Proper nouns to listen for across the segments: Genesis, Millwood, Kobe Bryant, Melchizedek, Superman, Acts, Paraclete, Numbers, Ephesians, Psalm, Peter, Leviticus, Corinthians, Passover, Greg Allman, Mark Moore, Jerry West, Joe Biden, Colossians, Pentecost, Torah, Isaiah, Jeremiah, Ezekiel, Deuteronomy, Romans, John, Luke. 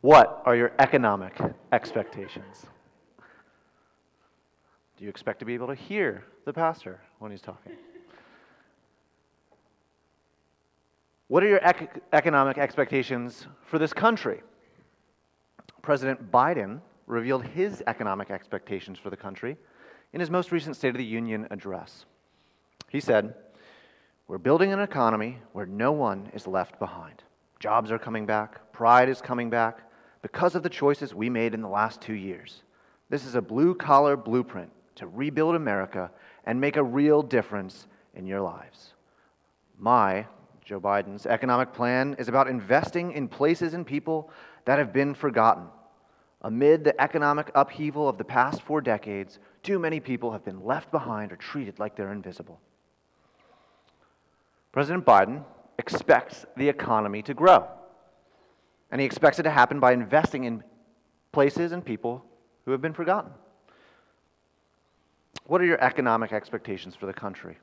What are your economic expectations? Do you expect to be able to hear the pastor when he's talking? What are your economic expectations for this country? President Biden revealed his economic expectations for the country in his most recent State of the Union address. He said, "We're building an economy where no one is left behind. Jobs are coming back. Pride is coming back because of the choices we made in the last 2 years. This is a blue-collar blueprint to rebuild America and make a real difference in your lives. My, Joe Biden's, economic plan is about investing in places and people that have been forgotten. Amid the economic upheaval of the past 4 decades, too many people have been left behind or treated like they're invisible." President Biden expects the economy to grow, and he expects it to happen by investing in places and people who have been forgotten. What are your economic expectations for the country?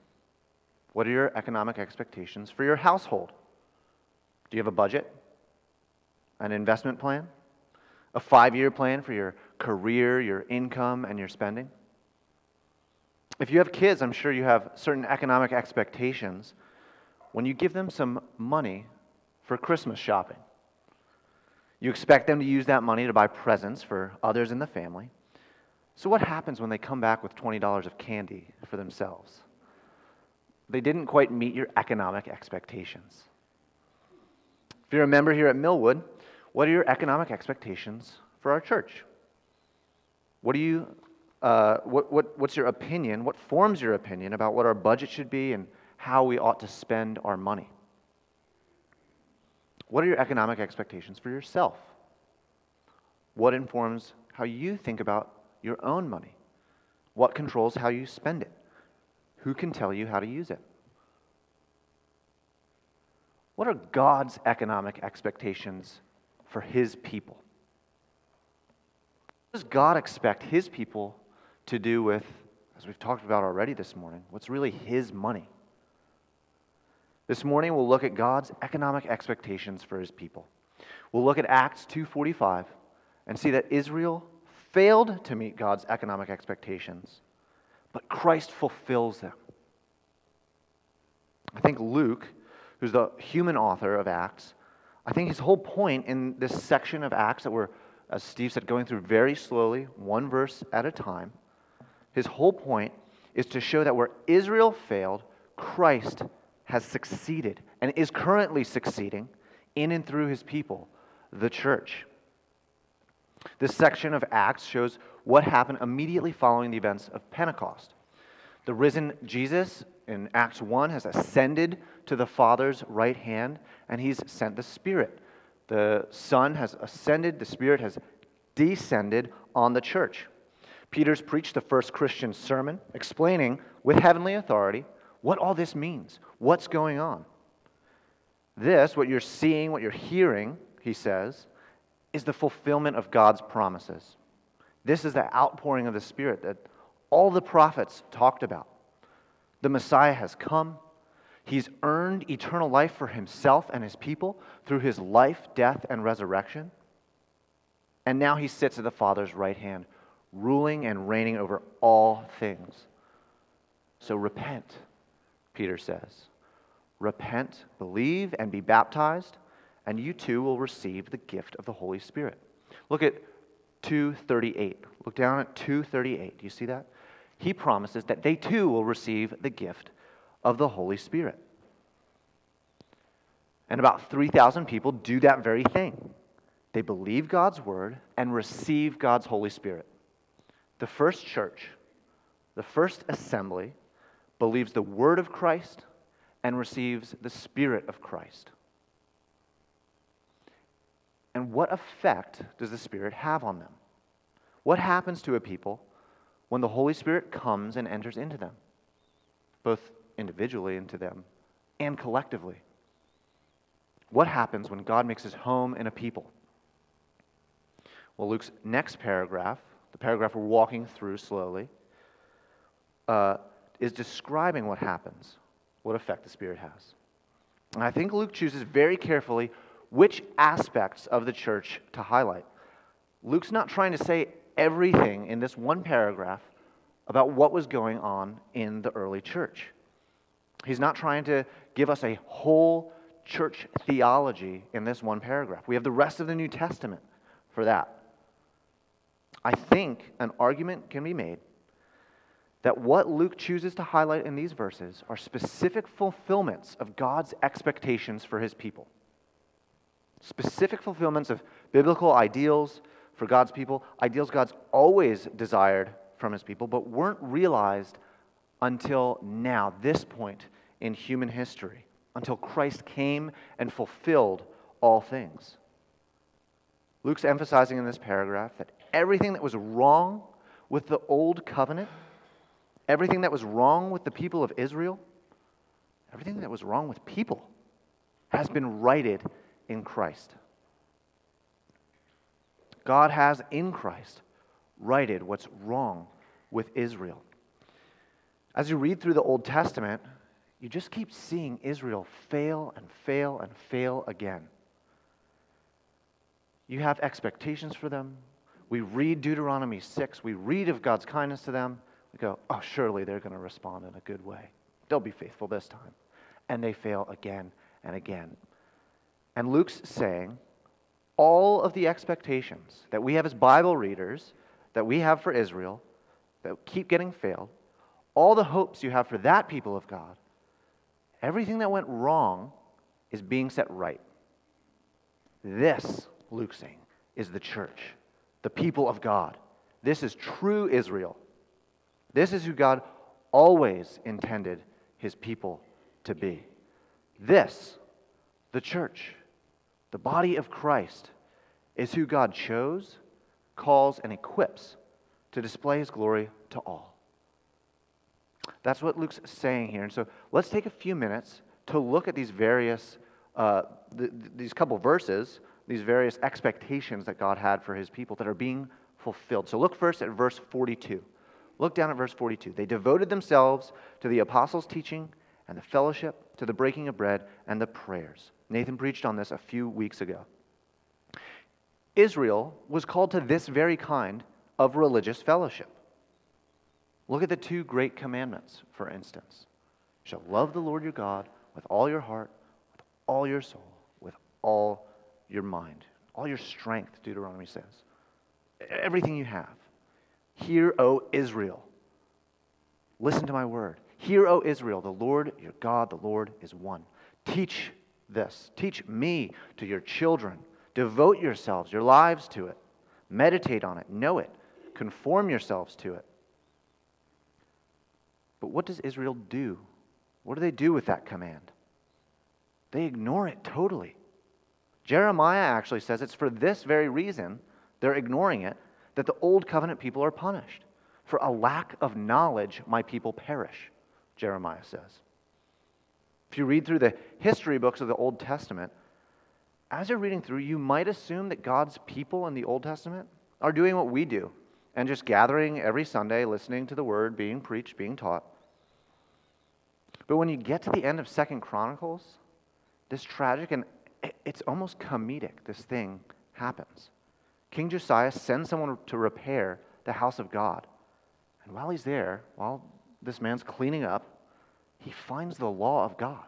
What are your economic expectations for your household? Do you have a budget? An investment plan? A 5-year plan for your career, your income, and your spending? If you have kids, I'm sure you have certain economic expectations when you give them some money for Christmas shopping. You expect them to use that money to buy presents for others in the family. So what happens when they come back with $20 of candy for themselves? They didn't quite meet your economic expectations. If you're a member here at Millwood, what are your economic expectations for our church? What do you? What's your opinion? What forms your opinion about what our budget should be and how we ought to spend our money? What are your economic expectations for yourself? What informs how you think about your own money? What controls how you spend it? Who can tell you how to use it? What are God's economic expectations for His people? What does God expect His people to do with, as we've talked about already this morning, what's really His money? This morning, we'll look at God's economic expectations for His people. We'll look at Acts 2:45 and see that Israel failed to meet God's economic expectations, but Christ fulfills them. I think Luke, who's the human author of Acts, I think his whole point in this section of Acts that we're, as Steve said, going through very slowly, one verse at a time, his whole point is to show that where Israel failed, Christ has succeeded and is currently succeeding in and through His people, the church. This section of Acts shows what happened immediately following the events of Pentecost. The risen Jesus in Acts 1 has ascended to the Father's right hand, and He's sent the Spirit. The Son has ascended, the Spirit has descended on the church. Peter's preached the first Christian sermon, explaining with heavenly authority what all this means, what's going on. This, what you're seeing, what you're hearing, he says, is the fulfillment of God's promises. This is the outpouring of the Spirit that all the prophets talked about. The Messiah has come. He's earned eternal life for Himself and His people through His life, death, and resurrection. And now He sits at the Father's right hand, ruling and reigning over all things. So repent, Peter says. Repent, believe, and be baptized, and you too will receive the gift of the Holy Spirit. Look at 2:38. Look down at 2:38. Do you see that? He promises that they too will receive the gift of the Holy Spirit. And about 3,000 people do that very thing. They believe God's word and receive God's Holy Spirit. The first church, the first assembly, believes the word of Christ and receives the Spirit of Christ. And what effect does the Spirit have on them? What happens to a people when the Holy Spirit comes and enters into them, both individually into them and collectively? What happens when God makes His home in a people? Well, Luke's next paragraph, the paragraph we're walking through slowly, is describing what happens, what effect the Spirit has. And I think Luke chooses very carefully which aspects of the church to highlight. Luke's not trying to say everything in this one paragraph about what was going on in the early church. He's not trying to give us a whole church theology in this one paragraph. We have the rest of the New Testament for that. I think an argument can be made that what Luke chooses to highlight in these verses are specific fulfillments of God's expectations for his people. Specific fulfillments of biblical ideals for God's people, ideals God's always desired from his people, but weren't realized until now, this point in human history, until Christ came and fulfilled all things. Luke's emphasizing in this paragraph that everything that was wrong with the old covenant, everything that was wrong with the people of Israel, everything that was wrong with people has been righted in Christ. God has in Christ righted what's wrong with Israel. As you read through the Old Testament, you just keep seeing Israel fail and fail and fail again. You have expectations for them. We read Deuteronomy 6. We read of God's kindness to them. We go, oh, surely they're going to respond in a good way. They'll be faithful this time. And they fail again and again. And Luke's saying, all of the expectations that we have as Bible readers, that we have for Israel, that keep getting failed, all the hopes you have for that people of God, everything that went wrong is being set right. This, Luke's saying, is the church, the people of God. This is true Israel. This is who God always intended his people to be. This, the church, the body of Christ, is who God chose, calls, and equips to display his glory to all. That's what Luke's saying here. And so let's take a few minutes to look at these various, these couple verses, these various expectations that God had for his people that are being fulfilled. So look first at verse 42. Look down at verse 42. They devoted themselves to the apostles' teaching and the fellowship, to the breaking of bread and the prayers. Nathan preached on this a few weeks ago. Israel was called to this very kind of religious fellowship. Look at the two great commandments, for instance. You shall love the Lord your God with all your heart, with all your soul, with all your mind, all your strength, Deuteronomy says. Everything you have. Hear, O Israel. Listen to my word. Hear, O Israel, the Lord your God, the Lord is one. Teach this. Teach me to your children. Devote yourselves, your lives to it. Meditate on it. Know it. Conform yourselves to it. But what does Israel do? What do they do with that command? They ignore it totally. Jeremiah actually says it's for this very reason, they're ignoring it, that the old covenant people are punished. For a lack of knowledge, my people perish, Jeremiah says. If you read through the history books of the Old Testament, as you're reading through, you might assume that God's people in the Old Testament are doing what we do, and just gathering every Sunday, listening to the word, being preached, being taught. But when you get to the end of 2 Chronicles, this tragic and it's almost comedic, this thing happens. King Josiah sends someone to repair the house of God. And while he's there, while this man's cleaning up, he finds the law of God.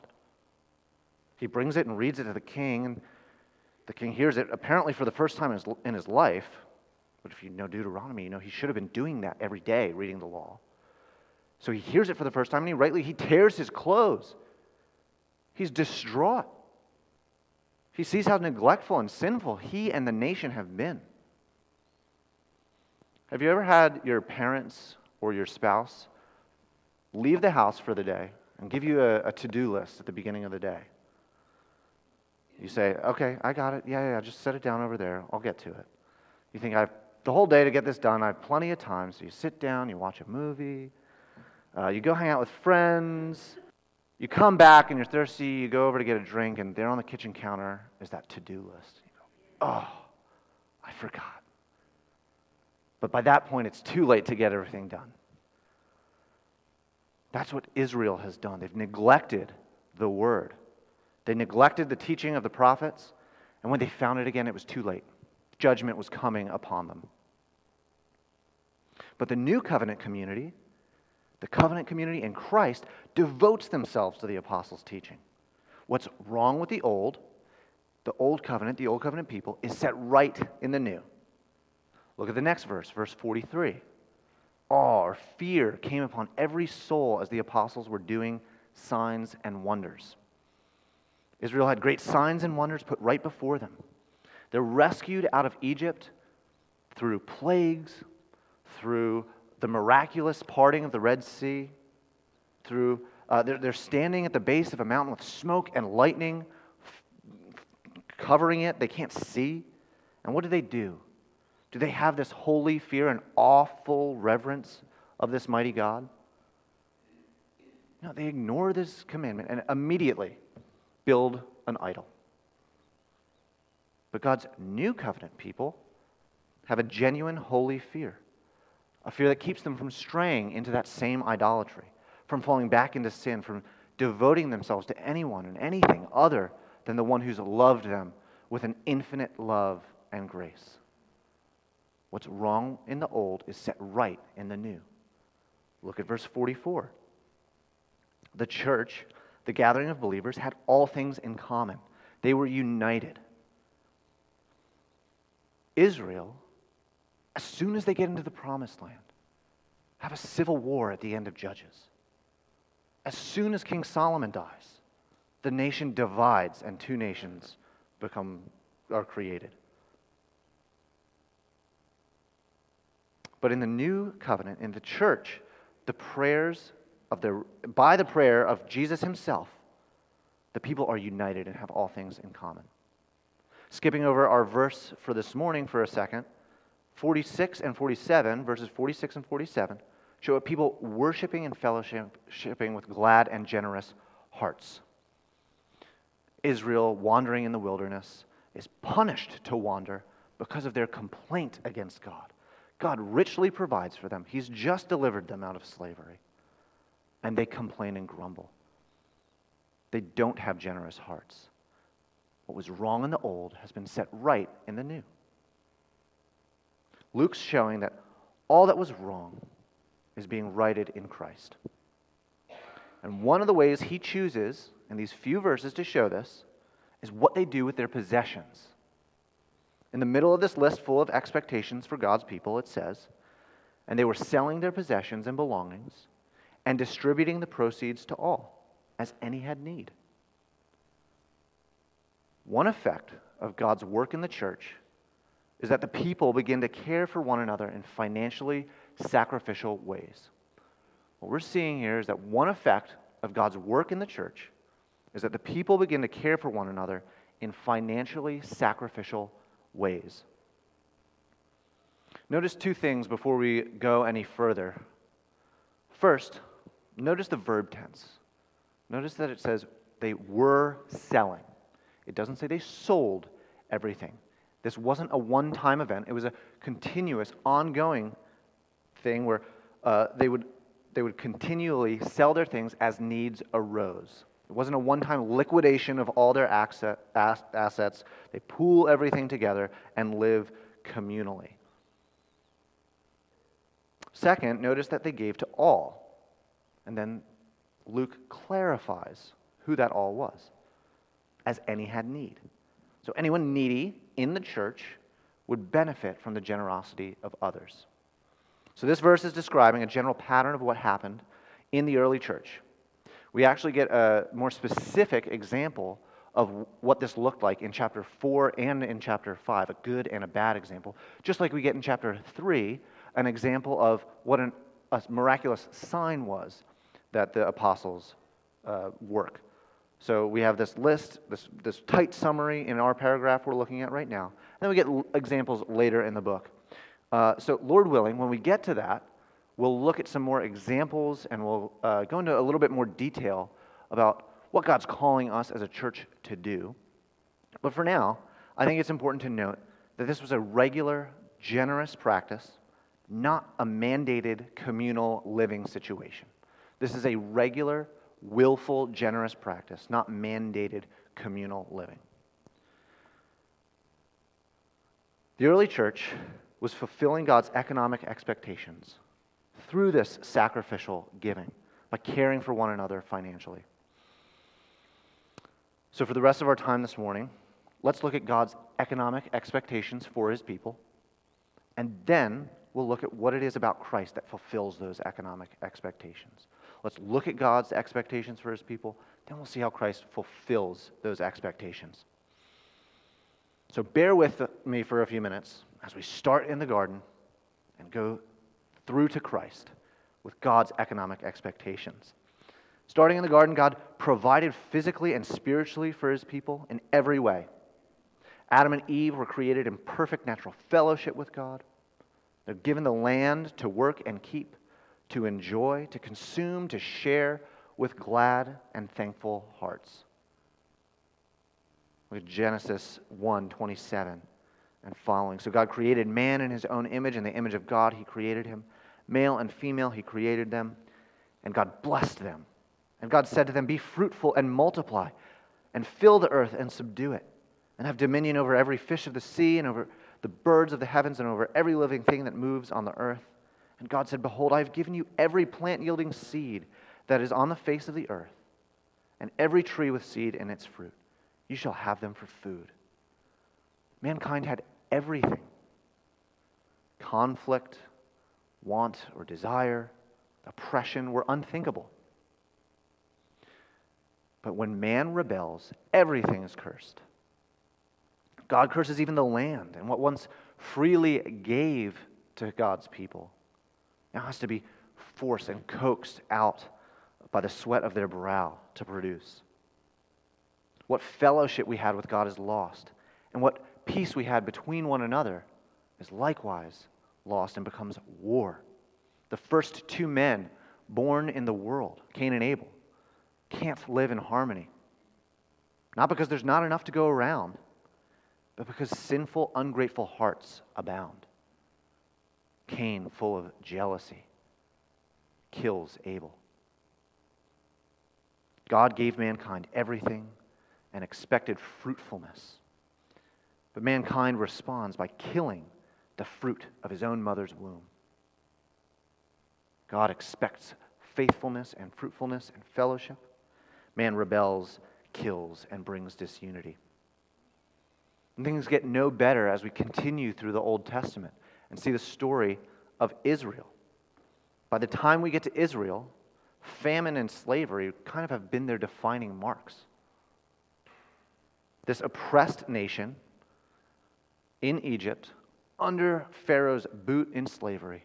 He brings it and reads it to the king, and the king hears it apparently for the first time in his life. But if you know Deuteronomy, you know he should have been doing that every day, reading the law. So he hears it for the first time, and he tears his clothes. He's distraught. He sees how neglectful and sinful he and the nation have been. Have you ever had your parents or your spouse leave the house for the day and give you a to-do list at the beginning of the day? You say, okay, I got it. Yeah, just set it down over there. I'll get to it. You think, I have the whole day to get this done. I have plenty of time. So you sit down, you watch a movie, you go hang out with friends, you come back and you're thirsty, you go over to get a drink, and there on the kitchen counter is that to-do list. You go, oh, I forgot. But by that point, it's too late to get everything done. That's what Israel has done. They've neglected the word. They neglected the teaching of the prophets. And when they found it again, it was too late. Judgment was coming upon them. But the new covenant community, the covenant community in Christ, devotes themselves to the apostles' teaching. What's wrong with the old covenant, the old covenant people, is set right in the new. Look at the next verse, verse 43. Awe or fear came upon every soul as the apostles were doing signs and wonders. Israel had great signs and wonders put right before them. They're rescued out of Egypt through plagues, through the miraculous parting of the Red Sea, through they're standing at the base of a mountain with smoke and lightning covering it. They can't see. And what do they do? Do they have this holy fear and awful reverence of this mighty God? No, they ignore this commandment and immediately build an idol. But God's new covenant people have a genuine holy fear, a fear that keeps them from straying into that same idolatry, from falling back into sin, from devoting themselves to anyone and anything other than the one who's loved them with an infinite love and grace. What's wrong in the old is set right in the new. Look at verse 44. The church, the gathering of believers, had all things in common. They were united. Israel, as soon as they get into the promised land, have a civil war at the end of Judges. As soon as King Solomon dies, the nation divides and two nations are created. But in the new covenant, in the church, by the prayer of Jesus himself, the people are united and have all things in common. Skipping over our verse for this morning for a second, 46 and 47, verses 46 and 47, show a people worshiping and fellowshipping with glad and generous hearts. Israel, wandering in the wilderness, is punished to wander because of their complaint against God. God richly provides for them. He's just delivered them out of slavery. And they complain and grumble. They don't have generous hearts. What was wrong in the old has been set right in the new. Luke's showing that all that was wrong is being righted in Christ. And one of the ways he chooses in these few verses to show this is what they do with their possessions. In the middle of this list full of expectations for God's people, it says, and they were selling their possessions and belongings and distributing the proceeds to all, as any had need. One effect of God's work in the church is that the people begin to care for one another in financially sacrificial ways. What we're seeing here is that one effect of God's work in the church is that the people begin to care for one another in financially sacrificial ways. Notice two things before we go any further. First, notice the verb tense. Notice that it says they were selling. It doesn't say they sold everything. This wasn't a one-time event. It was a continuous, ongoing thing where they would continually sell their things as needs arose. It wasn't a one-time liquidation of all their assets. They pool everything together and live communally. Second, notice that they gave to all. And then Luke clarifies who that all was. As any had need. So anyone needy in the church would benefit from the generosity of others. So this verse is describing a general pattern of what happened in the early church. We actually get a more specific example of what this looked like in chapter 4 and in chapter 5, a good and a bad example. Just like we get in chapter 3, an example of what a miraculous sign was that the apostles work. So we have this list, this tight summary in our paragraph we're looking at right now. And then we get examples later in the book. So Lord willing, when we get to that, we'll look at some more examples and we'll go into a little bit more detail about what God's calling us as a church to do. But for now, I think it's important to note that this was a regular, generous practice, not a mandated communal living situation. This is a regular, willful, generous practice, not mandated communal living. The early church was fulfilling God's economic expectations through this sacrificial giving, by caring for one another financially. So for the rest of our time this morning, let's look at God's economic expectations for his people, and then we'll look at what it is about Christ that fulfills those economic expectations. Let's look at God's expectations for his people, then we'll see how Christ fulfills those expectations. So bear with me for a few minutes as we start in the garden and go through to Christ with God's economic expectations. Starting in the garden, God provided physically and spiritually for his people in every way. Adam and Eve were created in perfect natural fellowship with God. They're given the land to work and keep, to enjoy, to consume, to share with glad and thankful hearts. Look at Genesis 1:27 and following. So God created man in his own image. In the image of God, he created him. Male and female, he created them. And God blessed them. And God said to them, "Be fruitful and multiply, and fill the earth and subdue it, and have dominion over every fish of the sea, and over the birds of the heavens, and over every living thing that moves on the earth." And God said, "Behold, I have given you every plant yielding seed that is on the face of the earth, and every tree with seed in its fruit. You shall have them for food." Mankind had everything. Conflict, want or desire, oppression were unthinkable. But when man rebels, everything is cursed. God curses even the land, and what once freely gave to God's people now has to be forced and coaxed out by the sweat of their brow to produce. What fellowship we had with God is lost, and what peace we had between one another is likewise lost and becomes war. The first two men born in the world, Cain and Abel, can't live in harmony. Not because there's not enough to go around, but because sinful, ungrateful hearts abound. Cain, full of jealousy, kills Abel. God gave mankind everything and expected fruitfulness. But mankind responds by killing the fruit of his own mother's womb. God expects faithfulness and fruitfulness and fellowship. Man rebels, kills, and brings disunity. And things get no better as we continue through the Old Testament and see the story of Israel. By the time we get to Israel, famine and slavery kind of have been their defining marks. This oppressed nation in Egypt, under Pharaoh's boot in slavery,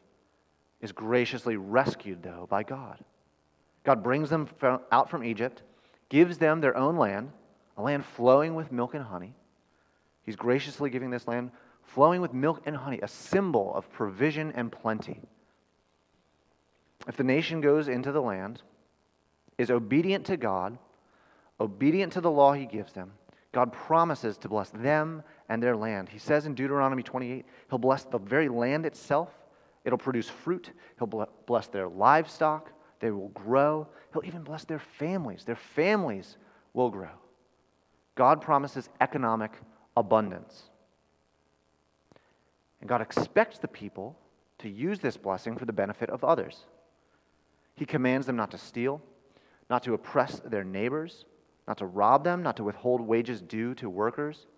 is graciously rescued, though, by God. God brings them out from Egypt, gives them their own land, a land flowing with milk and honey. He's graciously giving this land flowing with milk and honey, a symbol of provision and plenty. If the nation goes into the land, is obedient to God, obedient to the law he gives them, God promises to bless them and their land. He says in Deuteronomy 28, he'll bless the very land itself. It'll produce fruit. He'll bless their livestock. They will grow. He'll even bless their families. Their families will grow. God promises economic abundance. And God expects the people to use this blessing for the benefit of others. He commands them not to steal, not to oppress their neighbors, not to rob them, not to withhold wages due to workers,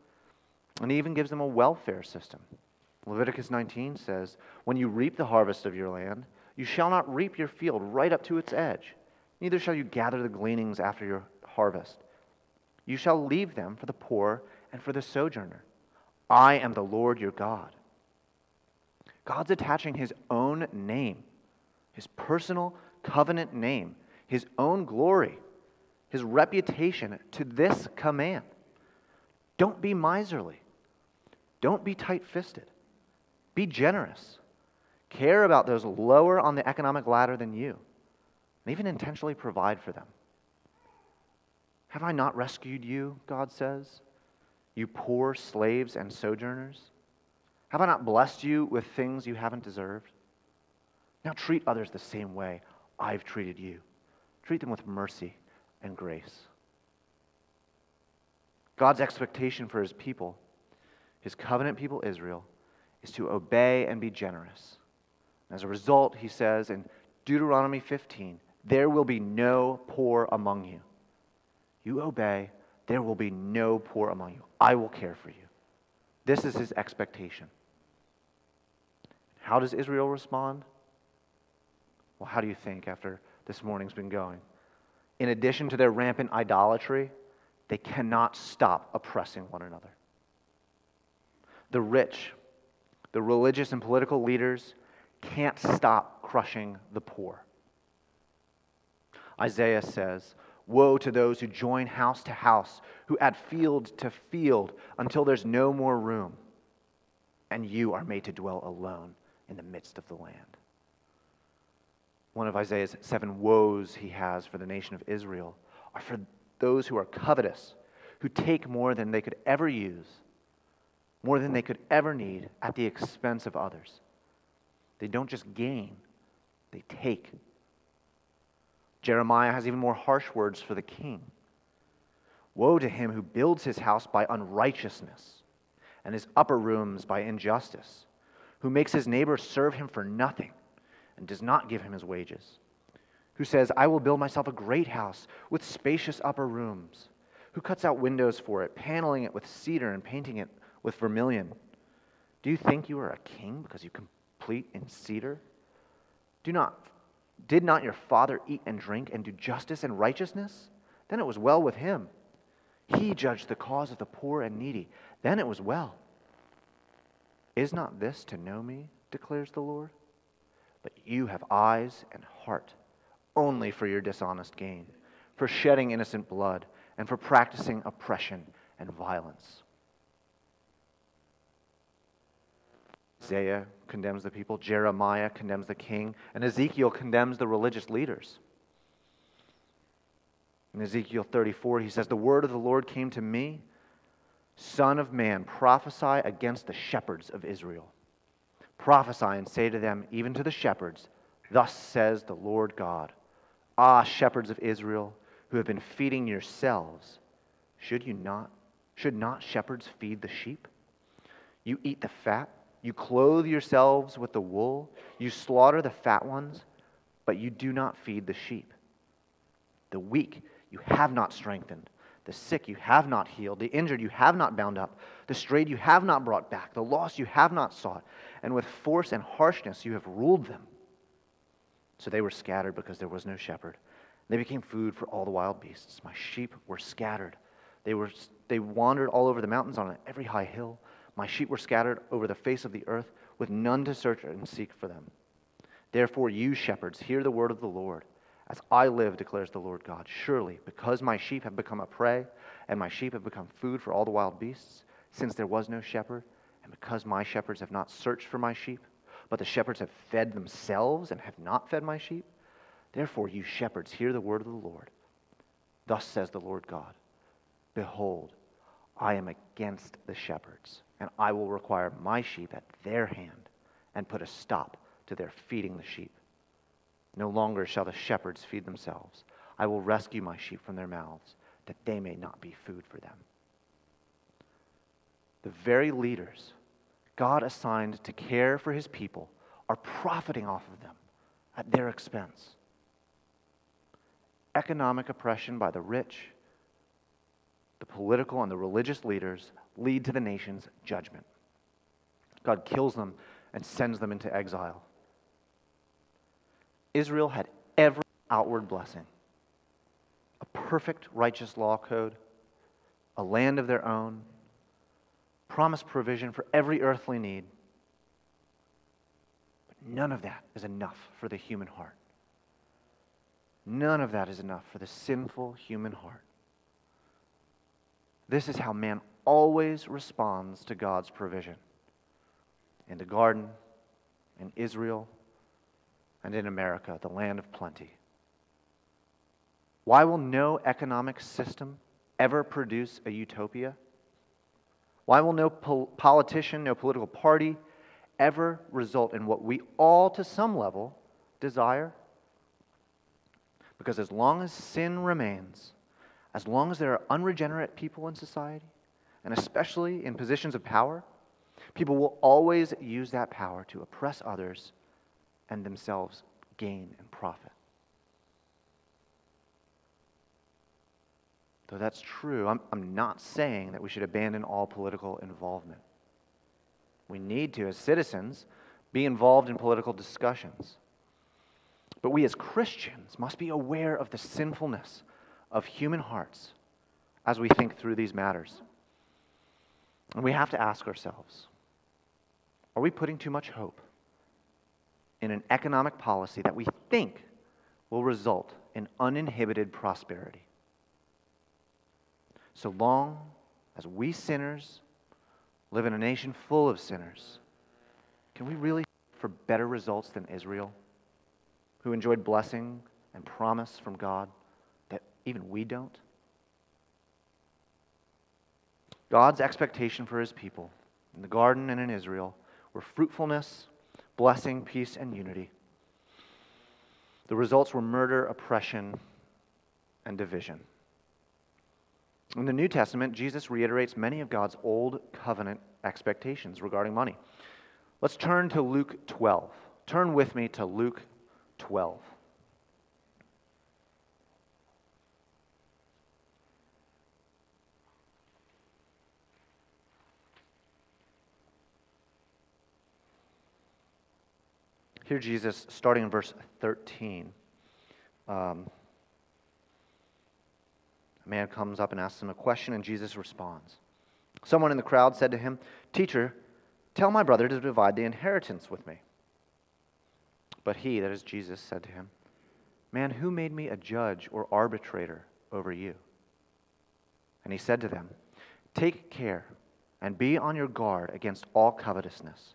and he even gives them a welfare system. Leviticus 19 says, "When you reap the harvest of your land, you shall not reap your field right up to its edge, neither shall you gather the gleanings after your harvest. You shall leave them for the poor and for the sojourner. I am the Lord your God." God's attaching his own name, his personal covenant name, his own glory, his reputation to this command. Don't be miserly. Don't be tight-fisted. Be generous. Care about those lower on the economic ladder than you, and even intentionally provide for them. "Have I not rescued you," God says, "you poor slaves and sojourners? Have I not blessed you with things you haven't deserved? Now treat others the same way I've treated you. Treat them with mercy and grace." God's expectation for his people, his covenant people Israel, is to obey and be generous. As a result, he says in Deuteronomy 15, there will be no poor among you. You obey, there will be no poor among you. I will care for you. This is his expectation. How does Israel respond? Well, how do you think after this morning's been going? In addition to their rampant idolatry, they cannot stop oppressing one another. The rich, the religious and political leaders can't stop crushing the poor. Isaiah says, woe to those who join house to house, who add field to field until there's no more room, and you are made to dwell alone in the midst of the land. One of Isaiah's 7 woes he has for the nation of Israel are for those who are covetous, who take more than they could ever use, more than they could ever need at the expense of others. They don't just gain, they take. Jeremiah has even more harsh words for the king. Woe to him who builds his house by unrighteousness and his upper rooms by injustice, who makes his neighbor serve him for nothing and does not give him his wages, who says, I will build myself a great house with spacious upper rooms, who cuts out windows for it, paneling it with cedar and painting it with vermilion. Do you think you are a king because you complete in cedar? Did not your father eat and drink and do justice and righteousness? Then it was well with him. He judged the cause of the poor and needy. Then it was well. Is not this to know me, declares the Lord? But you have eyes and heart only for your dishonest gain, for shedding innocent blood, and for practicing oppression and violence. Isaiah condemns the people, Jeremiah condemns the king, and Ezekiel condemns the religious leaders. In Ezekiel 34, he says, the word of the Lord came to me, Son of man, prophesy against the shepherds of Israel. Prophesy and say to them, even to the shepherds, thus says the Lord God, ah, shepherds of Israel, who have been feeding yourselves, should not shepherds feed the sheep? You eat the fat, you clothe yourselves with the wool, you slaughter the fat ones, but you do not feed the sheep. The weak you have not strengthened, the sick you have not healed, the injured you have not bound up, the strayed you have not brought back, the lost you have not sought, and with force and harshness you have ruled them. So they were scattered because there was no shepherd. They became food for all the wild beasts. My sheep were scattered. They wandered all over the mountains on every high hill. My sheep were scattered over the face of the earth with none to search and seek for them. Therefore, you shepherds, hear the word of the Lord. As I live, declares the Lord God, surely because my sheep have become a prey and my sheep have become food for all the wild beasts, since there was no shepherd, and because my shepherds have not searched for my sheep, but the shepherds have fed themselves and have not fed my sheep, therefore, you shepherds, hear the word of the Lord. Thus says the Lord God, behold, I am against the shepherds, and I will require my sheep at their hand and put a stop to their feeding the sheep. No longer shall the shepherds feed themselves. I will rescue my sheep from their mouths, that they may not be food for them. The very leaders God assigned to care for his people are profiting off of them at their expense. Economic oppression by the rich, the political and the religious leaders lead to the nation's judgment. God kills them and sends them into exile. Israel had every outward blessing, a perfect righteous law code, a land of their own, promised provision for every earthly need. But none of that is enough for the human heart. None of that is enough for the sinful human heart. This is how man always responds to God's provision. In the garden, in Israel, and in America, the land of plenty. Why will no economic system ever produce a utopia? Why will no politician, no political party ever result in what we all, to some level, desire? Because as long as sin remains, as long as there are unregenerate people in society, and especially in positions of power, People will always use that power to oppress others and themselves gain and profit. Though that's true, I'm not saying that we should abandon all political involvement. We need to, as citizens, be involved in political discussions. But we as Christians must be aware of the sinfulness of human hearts as we think through these matters. And we have to ask ourselves, are we putting too much hope in an economic policy that we think will result in uninhibited prosperity? So long as we sinners live in a nation full of sinners, can we really hope for better results than Israel, who enjoyed blessing and promise from God that even we don't? God's expectation for his people in the garden and in Israel were fruitfulness, blessing, peace, and unity. The results were murder, oppression, and division. In the New Testament, Jesus reiterates many of God's old covenant expectations regarding money. Let's turn to Luke 12. Turn with me to Luke 12. Here Jesus, starting in verse 13, a man comes up and asks him a question, and Jesus responds. Someone in the crowd said to him, "Teacher, tell my brother to divide the inheritance with me." But he, that is Jesus, said to him, "Man, who made me a judge or arbitrator over you?" And he said to them, "Take care and be on your guard against all covetousness,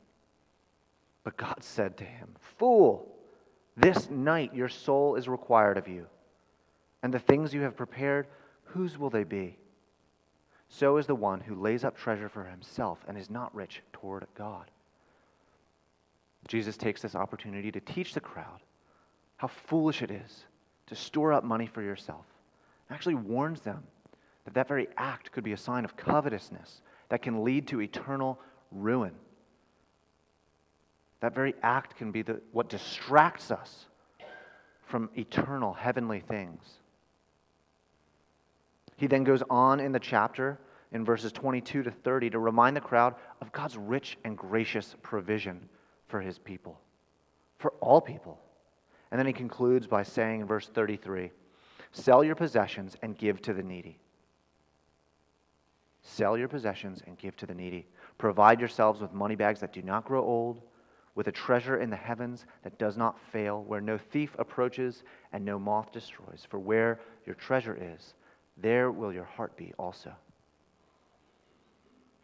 But God said to him, 'Fool, this night your soul is required of you. And the things you have prepared, whose will they be? So is the one who lays up treasure for himself and is not rich toward God.'" Jesus takes this opportunity to teach the crowd how foolish it is to store up money for yourself. He actually warns them that that very act could be a sign of covetousness that can lead to eternal ruin. That very act can be what distracts us from eternal heavenly things. He then goes on in the chapter in verses 22 to 30 to remind the crowd of God's rich and gracious provision for his people, for all people. And then he concludes by saying in verse 33, "Sell your possessions and give to the needy. Sell your possessions and give to the needy. Provide yourselves with money bags that do not grow old, with a treasure in the heavens that does not fail, where no thief approaches and no moth destroys. For where your treasure is, there will your heart be also."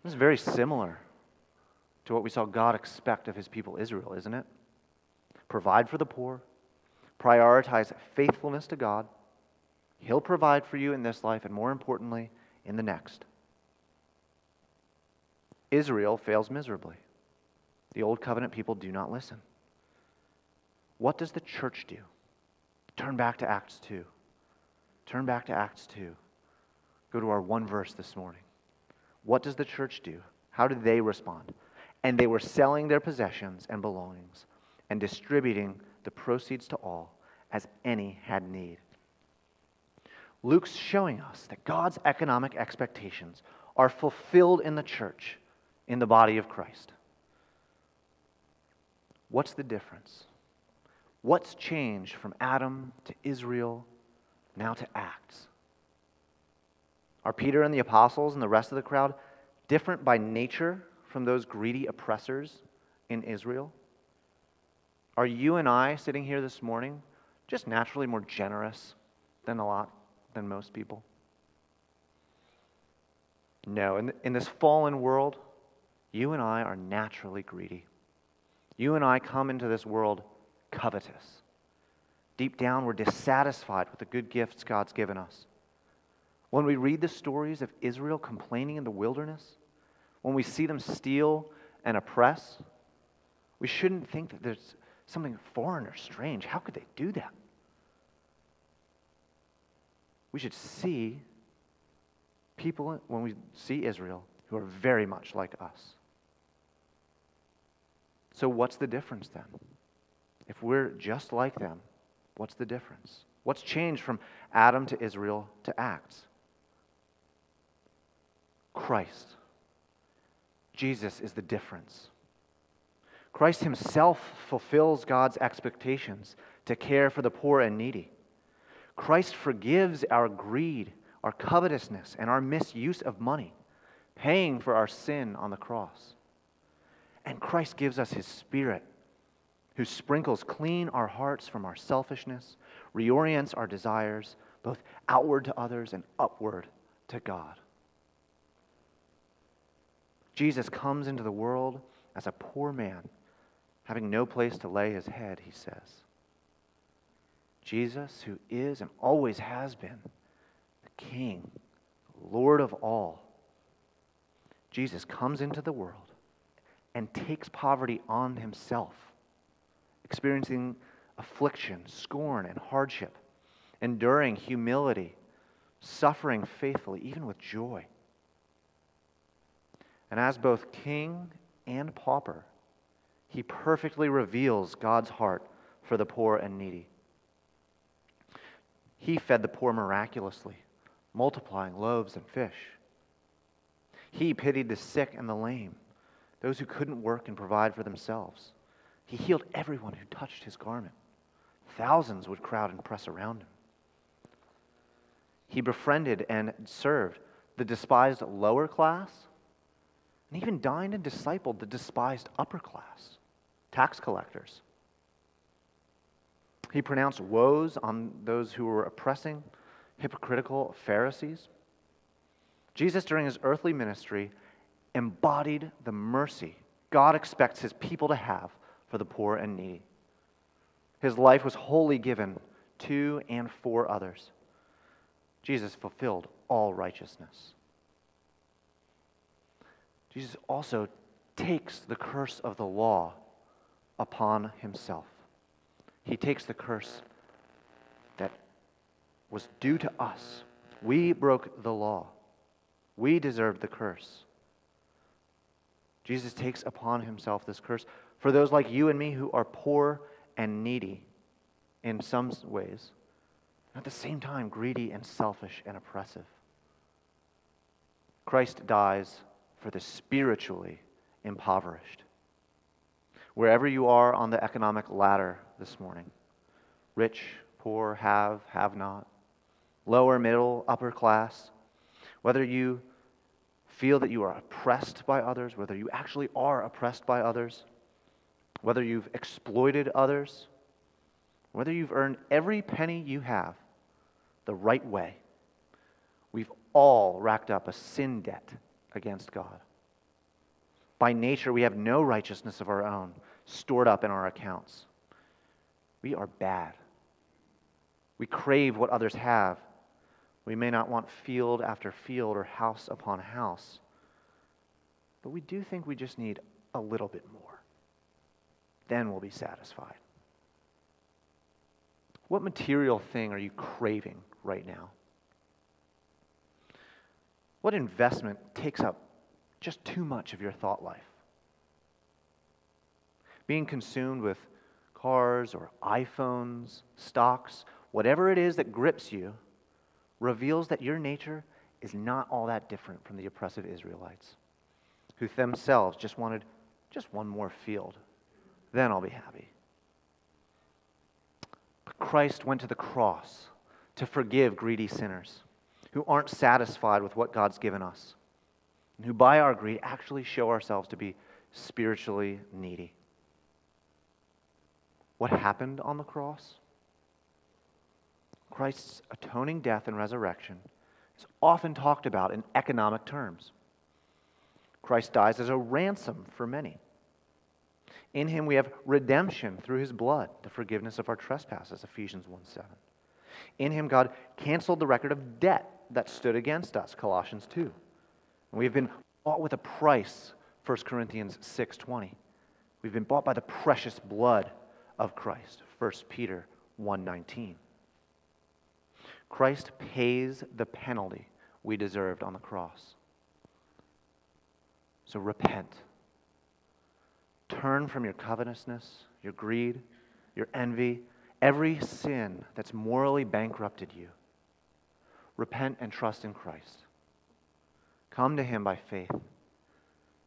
This is very similar to what we saw God expect of his people Israel, isn't it? Provide for the poor. Prioritize faithfulness to God. He'll provide for you in this life, and more importantly, in the next. Israel fails miserably. The old covenant people do not listen. What does the church do? Turn back to Acts 2. Turn back to Acts 2. Go to our one verse this morning. What does the church do? How do they respond? "And they were selling their possessions and belongings and distributing the proceeds to all as any had need." Luke's showing us that God's economic expectations are fulfilled in the church, in the body of Christ. What's the difference? What's changed from Adam to Israel, now to Acts? Are Peter and the apostles and the rest of the crowd different by nature from those greedy oppressors in Israel? Are you and I sitting here this morning just naturally more generous than most people? No. In this fallen world, You and I are naturally greedy. You and I come into this world covetous. Deep down, we're dissatisfied with the good gifts God's given us. When we read the stories of Israel complaining in the wilderness, when we see them steal and oppress, we shouldn't think that there's something foreign or strange. How could they do that? We should see people, when we see Israel, who are very much like us. So what's the difference then? If we're just like them, what's the difference? What's changed from Adam to Israel to Acts? Christ. Jesus is the difference. Christ himself fulfills God's expectations to care for the poor and needy. Christ forgives our greed, our covetousness, and our misuse of money, paying for our sin on the cross. And Christ gives us his Spirit, who sprinkles clean our hearts from our selfishness, reorients our desires, both outward to others and upward to God. Jesus comes into the world as a poor man, having no place to lay his head, he says. Jesus, who is and always has been the King, Lord of all, Jesus comes into the world and takes poverty on himself, experiencing affliction, scorn, and hardship, enduring humility, suffering faithfully, even with joy. And as both king and pauper, he perfectly reveals God's heart for the poor and needy. He fed the poor miraculously, multiplying loaves and fish. He pitied the sick and the lame, those who couldn't work and provide for themselves. He healed everyone who touched his garment. Thousands would crowd and press around him. He befriended and served the despised lower class, and even dined and discipled the despised upper class, tax collectors. He pronounced woes on those who were oppressing, hypocritical Pharisees. Jesus, during his earthly ministry, embodied the mercy God expects his people to have for the poor and needy. His life was wholly given to and for others. Jesus fulfilled all righteousness. Jesus also takes the curse of the law upon himself. He takes the curse that was due to us. We broke the law. We deserved the curse. Jesus takes upon himself this curse for those like you and me who are poor and needy in some ways, and at the same time greedy and selfish and oppressive. Christ dies for the spiritually impoverished. Wherever you are on the economic ladder this morning, rich, poor, have not, lower, middle, upper class, whether you feel that you are oppressed by others, whether you actually are oppressed by others, whether you've exploited others, whether you've earned every penny you have the right way, we've all racked up a sin debt against God. By nature, we have no righteousness of our own stored up in our accounts. We are bad. We crave what others have. We may not want field after field or house upon house, but we do think we just need a little bit more. Then we'll be satisfied. What material thing are you craving right now? What investment takes up just too much of your thought life? Being consumed with cars or iPhones, stocks, whatever it is that grips you, reveals that your nature is not all that different from the oppressive Israelites, who themselves just wanted just one more field. Then I'll be happy. But Christ went to the cross to forgive greedy sinners who aren't satisfied with what God's given us, and who by our greed actually show ourselves to be spiritually needy. What happened on the cross? Christ's atoning death and resurrection is often talked about in economic terms. Christ dies as a ransom for many. In him we have redemption through his blood, the forgiveness of our trespasses, Ephesians 1:7. In him God canceled the record of debt that stood against us, Colossians 2. And we have been bought with a price, 1 Corinthians 6:20. We've been bought by the precious blood of Christ, 1 Peter 1:19. Christ pays the penalty we deserved on the cross. So repent. Turn from your covetousness, your greed, your envy, every sin that's morally bankrupted you. Repent and trust in Christ. Come to him by faith.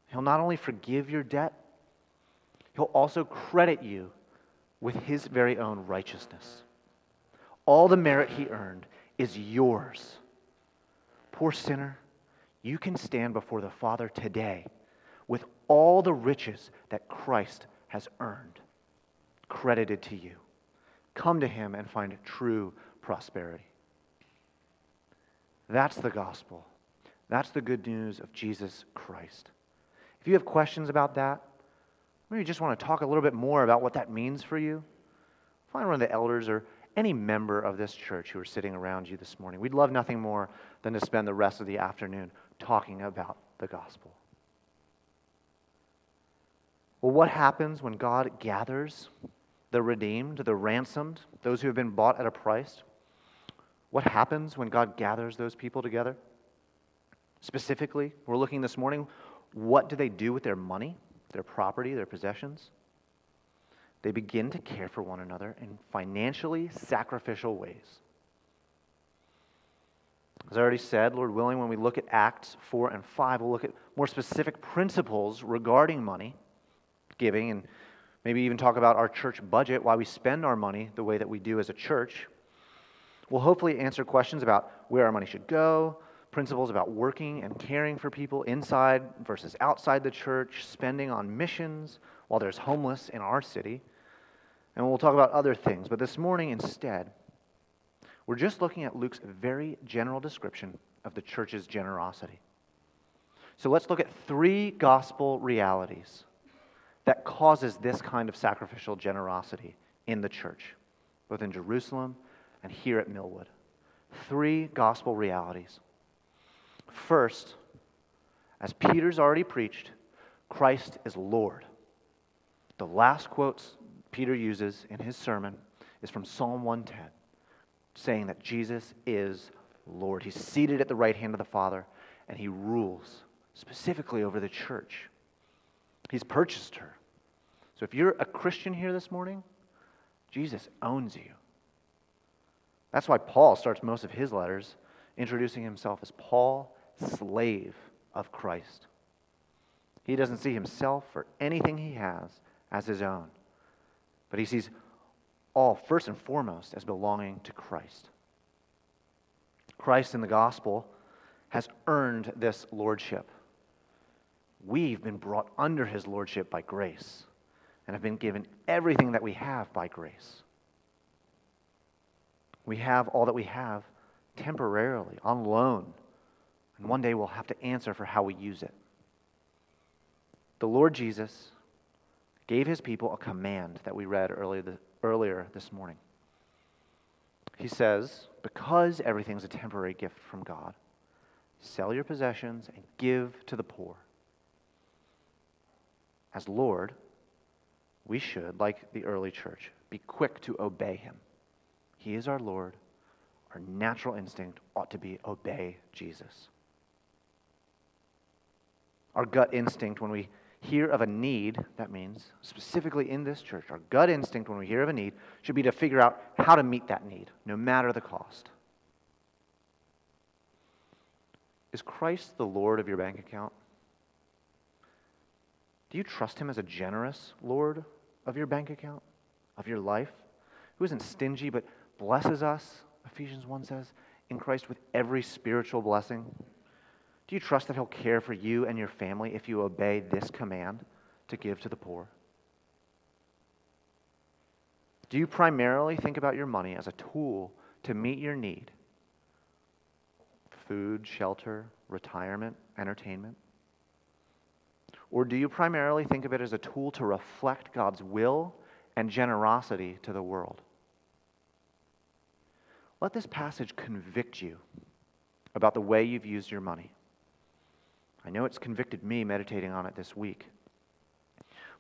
He'll not only forgive your debt, he'll also credit you with his very own righteousness. All the merit he earned is yours. Poor sinner, you can stand before the Father today with all the riches that Christ has earned, credited to you. Come to him and find true prosperity. That's the gospel. That's the good news of Jesus Christ. If you have questions about that, maybe you just want to talk a little bit more about what that means for you, find one of the elders or any member of this church who are sitting around you this morning. We'd love nothing more than to spend the rest of the afternoon talking about the gospel. Well, what happens when God gathers the redeemed, the ransomed, those who have been bought at a price? What happens when God gathers those people together? Specifically, we're looking this morning, what do they do with their money, their property, their possessions? They begin to care for one another in financially sacrificial ways. As I already said, Lord willing, when we look at Acts 4 and 5, we'll look at more specific principles regarding money, giving, and maybe even talk about our church budget, why we spend our money the way that we do as a church. We'll hopefully answer questions about where our money should go, principles about working and caring for people inside versus outside the church, spending on missions while there's homeless in our city. And we'll talk about other things. But this morning instead, we're just looking at Luke's very general description of the church's generosity. So let's look at three gospel realities that causes this kind of sacrificial generosity in the church, both in Jerusalem and here at Millwood. Three gospel realities. First, as Peter's already preached, Christ is Lord. The last quotes Peter uses in his sermon is from Psalm 110, saying that Jesus is Lord. He's seated at the right hand of the Father, and he rules specifically over the church. He's purchased her. So if you're a Christian here this morning, Jesus owns you. That's why Paul starts most of his letters introducing himself as Paul, slave of Christ. He doesn't see himself or anything he has as his own, but he sees all, first and foremost, as belonging to Christ. Christ in the gospel has earned this lordship. We've been brought under his lordship by grace and have been given everything that we have by grace. We have all that we have temporarily, on loan, and one day we'll have to answer for how we use it. The Lord Jesus gave his people a command that we read earlier this morning. He says, because everything's a temporary gift from God, sell your possessions and give to the poor. As Lord, we should, like the early church, be quick to obey him. He is our Lord. Our natural instinct ought to be obey Jesus. Our gut instinct when we hear of a need, that means specifically in this church, our gut instinct when we hear of a need should be to figure out how to meet that need, no matter the cost. Is Christ the Lord of your bank account? Do you trust him as a generous Lord of your bank account, of your life, who isn't stingy but blesses us, Ephesians 1 says, in Christ with every spiritual blessing? Do you trust that he'll care for you and your family if you obey this command to give to the poor? Do you primarily think about your money as a tool to meet your need? Food, shelter, retirement, entertainment? Or do you primarily think of it as a tool to reflect God's will and generosity to the world? Let this passage convict you about the way you've used your money. I know it's convicted me meditating on it this week.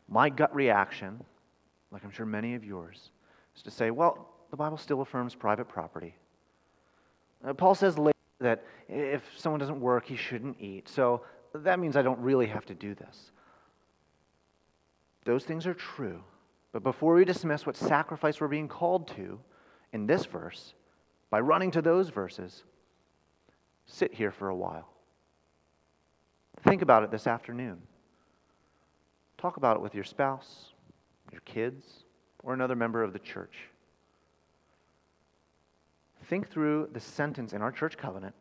My gut reaction, like I'm sure many of yours, is to say, well, the Bible still affirms private property. Paul says later that if someone doesn't work, he shouldn't eat. So that means I don't really have to do this. Those things are true. But before we dismiss what sacrifice we're being called to in this verse, by running to those verses, sit here for a while. Think about it this afternoon. Talk about it with your spouse, your kids, or another member of the church. Think through the sentence in our church covenant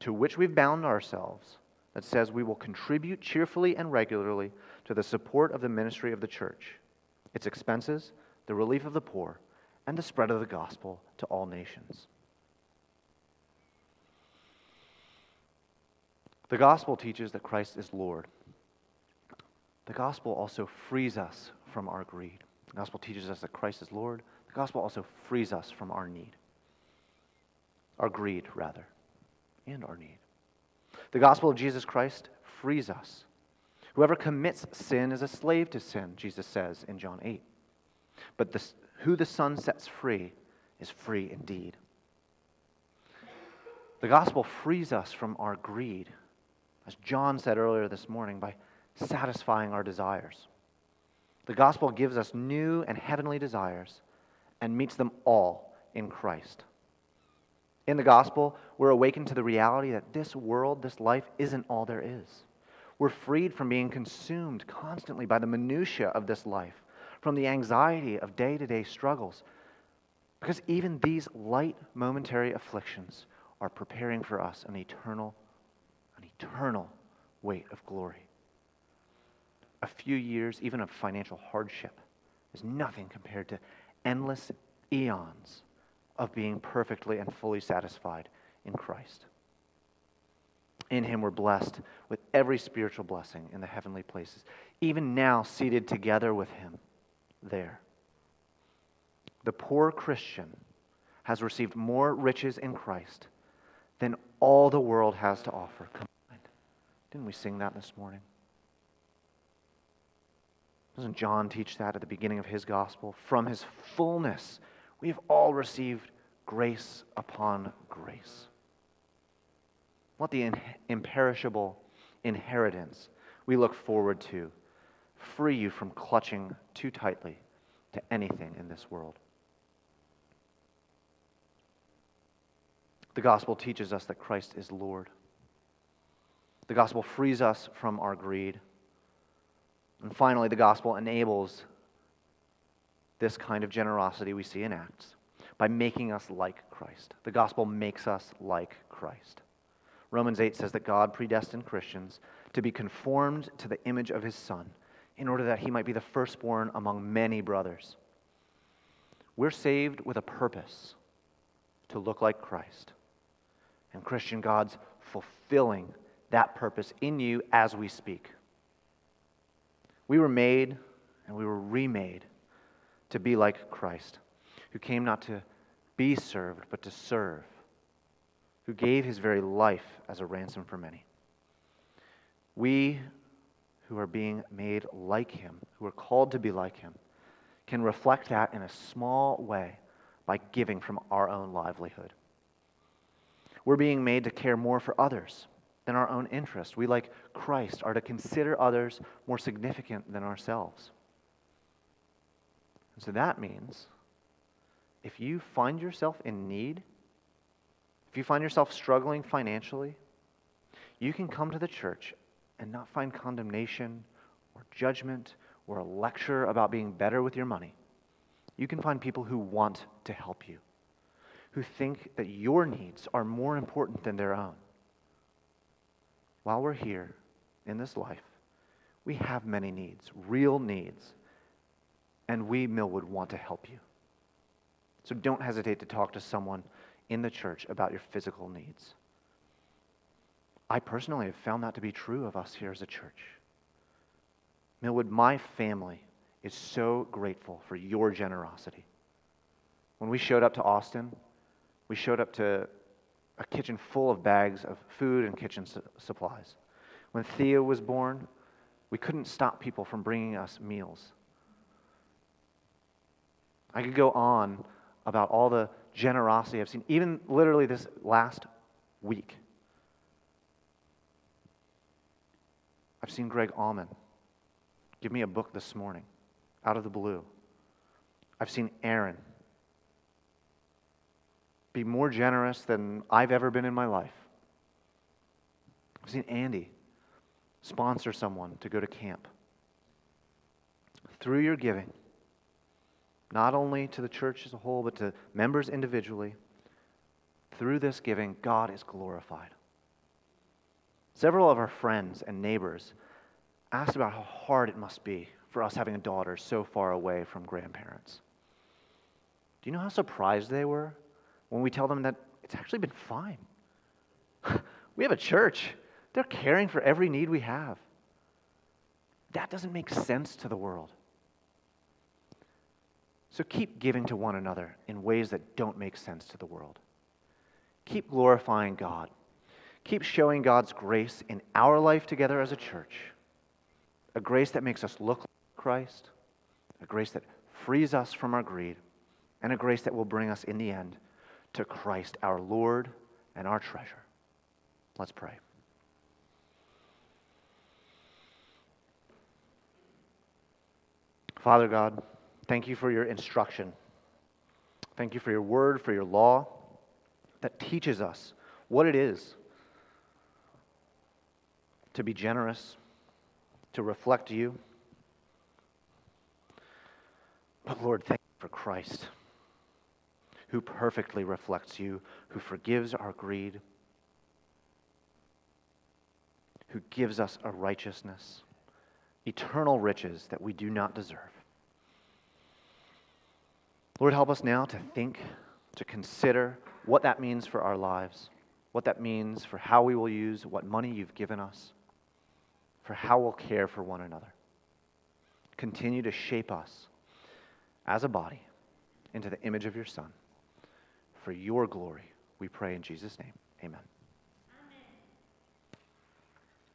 to which we've bound ourselves that says we will contribute cheerfully and regularly to the support of the ministry of the church, its expenses, the relief of the poor, and the spread of the gospel to all nations. The gospel teaches that Christ is Lord. The gospel also frees us from our greed. The gospel teaches us that Christ is Lord. The gospel also frees us from our need. Our greed, rather, and our need. The gospel of Jesus Christ frees us. Whoever commits sin is a slave to sin, Jesus says in John 8. But who the Son sets free is free indeed. The gospel frees us from our greed, as John said earlier this morning, by satisfying our desires. The gospel gives us new and heavenly desires and meets them all in Christ. In the gospel, we're awakened to the reality that this world, this life, isn't all there is. We're freed from being consumed constantly by the minutiae of this life, from the anxiety of day-to-day struggles, because even these light momentary afflictions are preparing for us an eternal weight of glory. A few years, even of financial hardship, is nothing compared to endless eons of being perfectly and fully satisfied in Christ. In Him we're blessed with every spiritual blessing in the heavenly places, even now seated together with Him there. The poor Christian has received more riches in Christ than all the world has to offer combined. Didn't we sing that this morning? Doesn't John teach that at the beginning of his gospel? From His fullness, we have all received grace upon grace. What the imperishable inheritance we look forward to free you from clutching too tightly to anything in this world. The gospel teaches us that Christ is Lord. The gospel frees us from our greed. And finally, the gospel enables this kind of generosity we see in Acts by making us like Christ. The gospel makes us like Christ. Romans 8 says that God predestined Christians to be conformed to the image of His Son in order that He might be the firstborn among many brothers. We're saved with a purpose to look like Christ. And Christian, God's fulfilling that purpose in you as we speak. We were made and we were remade to be like Christ, who came not to be served, but to serve, who gave His very life as a ransom for many. We who are being made like Him, who are called to be like Him, can reflect that in a small way by giving from our own livelihood. We're being made to care more for others than our own interest. We, like Christ, are to consider others more significant than ourselves. And so that means if you find yourself in need, if you find yourself struggling financially, you can come to the church and not find condemnation or judgment or a lecture about being better with your money. You can find people who want to help you, who think that your needs are more important than their own. While we're here in this life, we have many needs, real needs, and we, Millwood, want to help you. So don't hesitate to talk to someone in the church about your physical needs. I personally have found that to be true of us here as a church. Millwood, my family is so grateful for your generosity. When we showed up to Austin, we showed up to a kitchen full of bags of food and kitchen supplies. When Thea was born, we couldn't stop people from bringing us meals. I could go on about all the generosity I've seen, even literally this last week. I've seen Greg Allman give me a book this morning, out of the blue. I've seen Aaron be more generous than I've ever been in my life. I've seen Andy sponsor someone to go to camp. Through your giving, not only to the church as a whole, but to members individually, through this giving, God is glorified. Several of our friends and neighbors asked about how hard it must be for us having a daughter so far away from grandparents. Do you know how surprised they were when we tell them that it's actually been fine? We have a church. They're caring for every need we have. That doesn't make sense to the world. So keep giving to one another in ways that don't make sense to the world. Keep glorifying God. Keep showing God's grace in our life together as a church. A grace that makes us look like Christ, a grace that frees us from our greed, and a grace that will bring us in the end to Christ, our Lord and our treasure. Let's pray. Father God, thank you for your instruction. Thank you for your word, for your law that teaches us what it is to be generous, to reflect you. But Lord, thank you for Christ, who perfectly reflects you, who forgives our greed, who gives us a righteousness, eternal riches that we do not deserve. Lord, help us now to think, to consider what that means for our lives, what that means for how we will use what money you've given us, for how we'll care for one another. Continue to shape us as a body into the image of your Son. For your glory, we pray in Jesus' name. Amen.